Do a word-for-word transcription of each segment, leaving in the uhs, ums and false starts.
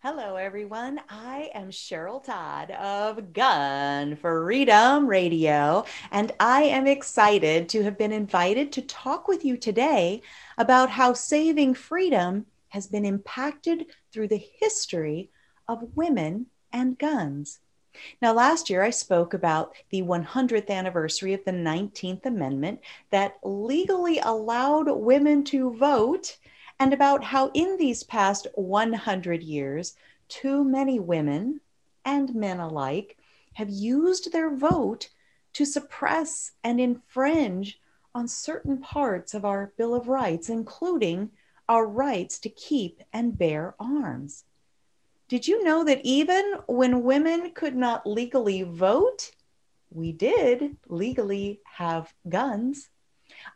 Hello, everyone. I am Cheryl Todd of Gun Freedom Radio, and I am excited to have been invited to talk with you today about how saving freedom has been impacted through the history of women and guns. Now, last year, I spoke about the one hundredth anniversary of the nineteenth Amendment that legally allowed women to vote, and about how in these past one hundred years, too many women and men alike have used their vote to suppress and infringe on certain parts of our Bill of Rights, including our rights to keep and bear arms. Did you know that even when women could not legally vote, we did legally have guns?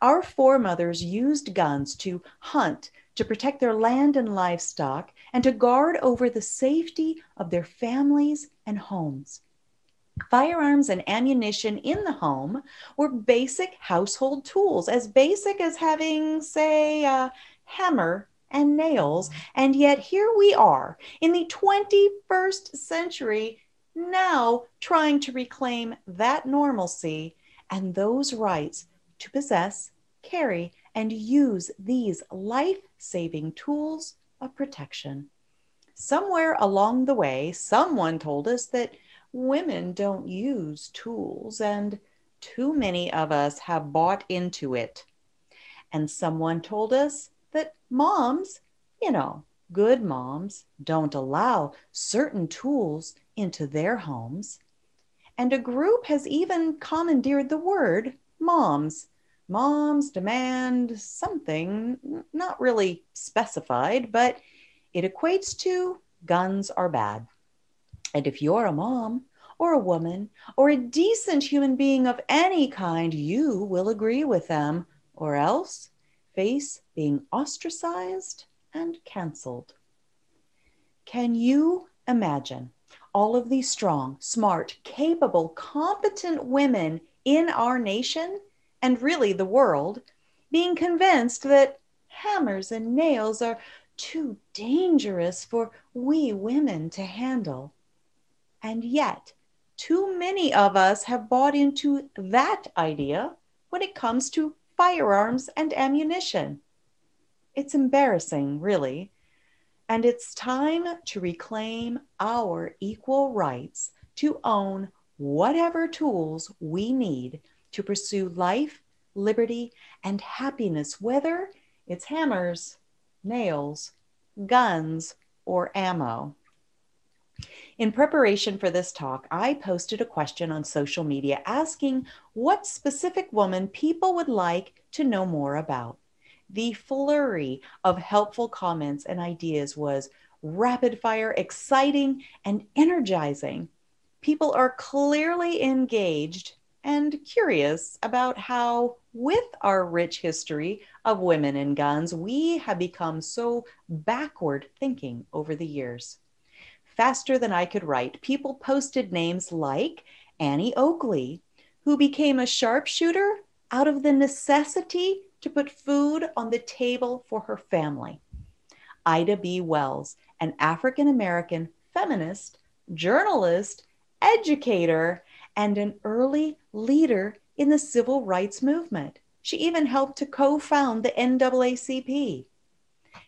Our foremothers used guns to hunt, to protect their land and livestock, and to guard over the safety of their families and homes. Firearms and ammunition in the home were basic household tools, as basic as having, say, a hammer and nails. And yet here we are in the twenty-first century now trying to reclaim that normalcy and those rights to possess, carry, and use these life-saving tools of protection. Somewhere along the way, someone told us that women don't use tools, and too many of us have bought into it. And someone told us that moms, you know, good moms, don't allow certain tools into their homes. And a group has even commandeered the word moms. Moms demand something not really specified, but it equates to guns are bad. And if you're a mom or a woman or a decent human being of any kind, you will agree with them or else face being ostracized and canceled. Can you imagine all of these strong, smart, capable, competent women in our nation and really the world, being convinced that hammers and nails are too dangerous for we women to handle? And yet, too many of us have bought into that idea when it comes to firearms and ammunition. It's embarrassing, really, and it's time to reclaim our equal rights to own whatever tools we need to pursue life, liberty, and happiness, whether it's hammers, nails, guns, or ammo. In preparation for this talk, I posted a question on social media asking what specific woman people would like to know more about. The flurry of helpful comments and ideas was rapid fire, exciting, and energizing. People are clearly engaged and curious about how, with our rich history of women and guns, we have become so backward thinking over the years. Faster than I could write, people posted names like Annie Oakley, who became a sharpshooter out of the necessity to put food on the table for her family. Ida B. Wells, an African-American feminist, journalist, educator, and an early leader in the civil rights movement. She even helped to co-found the N double A C P.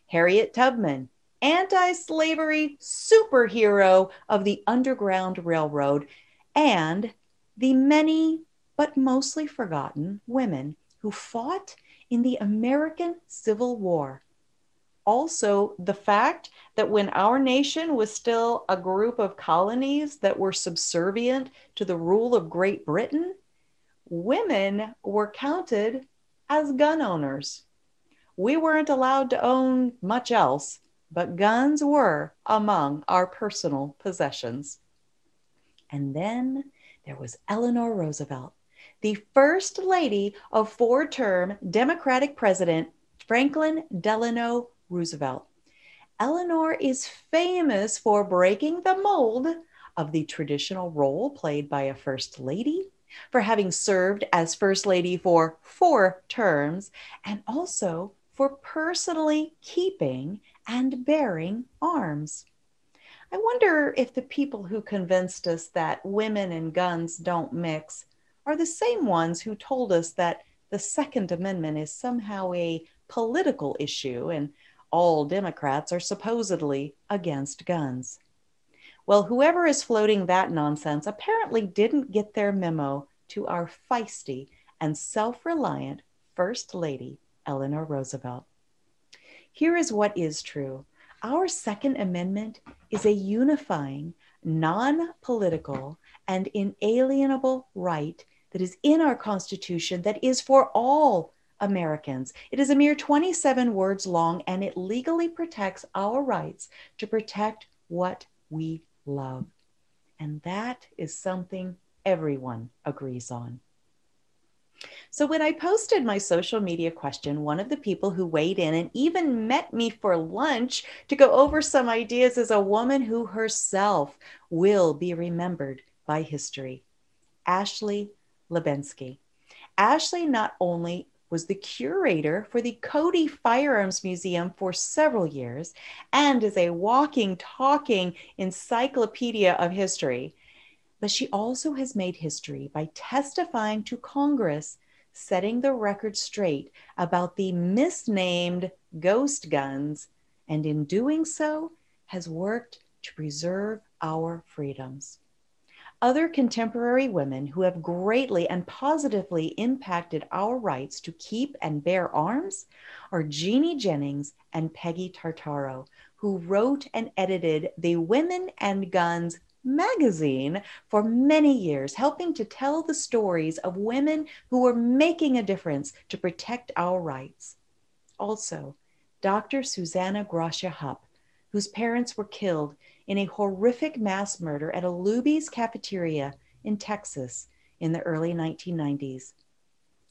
Harriet Tubman, anti-slavery superhero of the Underground Railroad, and the many but mostly forgotten women who fought in the American Civil War. also the fact that when our nation was still a group of colonies that were subservient to the rule of Great Britain, women were counted as gun owners. We weren't allowed to own much else, but guns were among our personal possessions. And then there was Eleanor Roosevelt, the first lady of four-term Democratic President Franklin Delano Roosevelt. Eleanor is famous for breaking the mold of the traditional role played by a first lady, for having served as First Lady for four terms, and also for personally keeping and bearing arms. I wonder if the people who convinced us that women and guns don't mix are the same ones who told us that the Second Amendment is somehow a political issue and all Democrats are supposedly against guns. Well, whoever is floating that nonsense apparently didn't get their memo to our feisty and self-reliant First Lady, Eleanor Roosevelt. Here is what is true. Our Second Amendment is a unifying, non-political, and inalienable right that is in our Constitution that is for all Americans. It is a mere twenty-seven words long, and it legally protects our rights to protect what we love. And that is something everyone agrees on. So when I posted my social media question, one of the people who weighed in and even met me for lunch to go over some ideas is a woman who herself will be remembered by history, Ashley Lebensky. Ashley not only was the curator for the Cody Firearms Museum for several years and is a walking, talking encyclopedia of history, but she also has made history by testifying to Congress, setting the record straight about the misnamed ghost guns, and in doing so has worked to preserve our freedoms. Other contemporary women who have greatly and positively impacted our rights to keep and bear arms are Jeannie Jennings and Peggy Tartaro, who wrote and edited the Women and Guns magazine for many years, helping to tell the stories of women who were making a difference to protect our rights. Also, Doctor Susanna Gratia Hupp, whose parents were killed in a horrific mass murder at a Luby's cafeteria in Texas in the early nineteen nineties.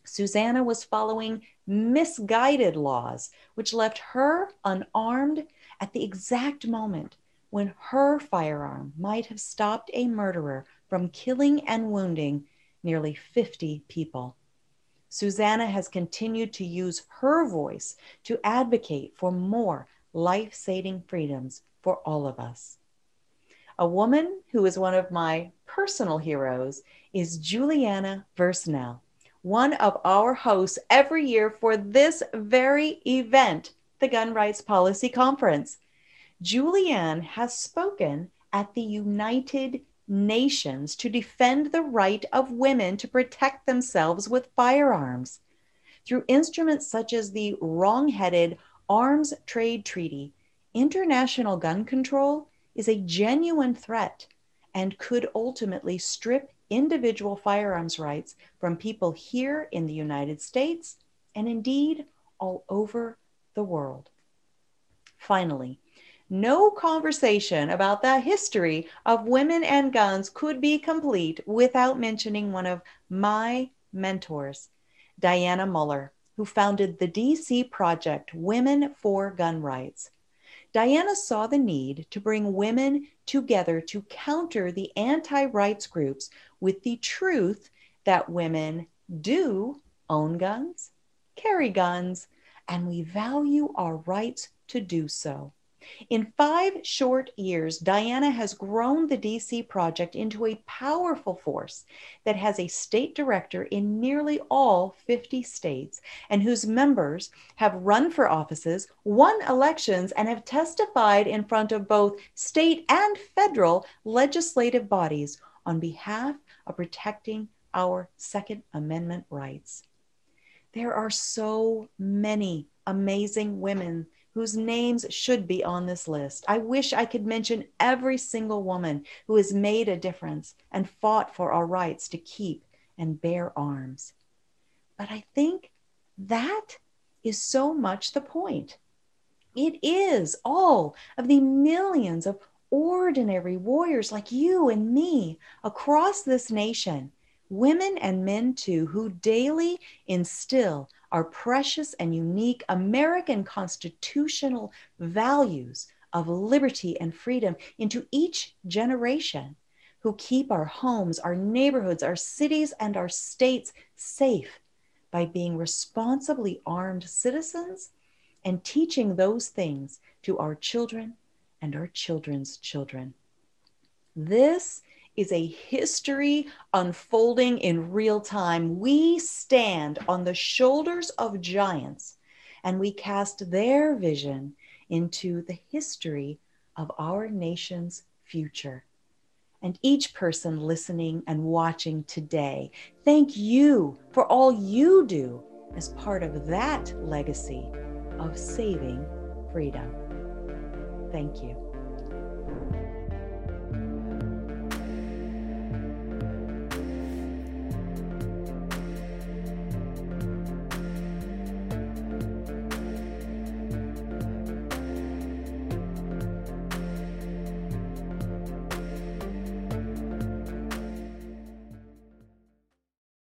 Susanna was following misguided laws, which left her unarmed at the exact moment when her firearm might have stopped a murderer from killing and wounding nearly fifty people. Susanna has continued to use her voice to advocate for more life-saving freedoms for all of us. A woman who is one of my personal heroes is Juliana Versnell, one of our hosts every year for this very event, the Gun Rights Policy Conference. Julianne has spoken at the United Nations to defend the right of women to protect themselves with firearms. Through instruments such as the Wrongheaded Arms Trade Treaty, international gun control is a genuine threat and could ultimately strip individual firearms rights from people here in the United States and indeed all over the world. Finally, no conversation about the history of women and guns could be complete without mentioning one of my mentors, Diana Mueller, who founded the D C Project, Women for Gun Rights. Diana saw the need to bring women together to counter the anti-rights groups with the truth that women do own guns, carry guns, and we value our rights to do so. In five short years, Diana has grown the D C Project into a powerful force that has a state director in nearly all fifty states and whose members have run for offices, won elections, and have testified in front of both state and federal legislative bodies on behalf of protecting our Second Amendment rights. There are so many amazing women whose names should be on this list. I wish I could mention every single woman who has made a difference and fought for our rights to keep and bear arms. But I think that is so much the point. It is all of the millions of ordinary warriors like you and me across this nation, women and men too, who daily instill our precious and unique American constitutional values of liberty and freedom into each generation, who keep our homes, our neighborhoods, our cities, and our states safe by being responsibly armed citizens and teaching those things to our children and our children's children. This is a history unfolding in real time. We stand on the shoulders of giants and we cast their vision into the history of our nation's future. And each person listening and watching today, thank you for all you do as part of that legacy of saving freedom. Thank you.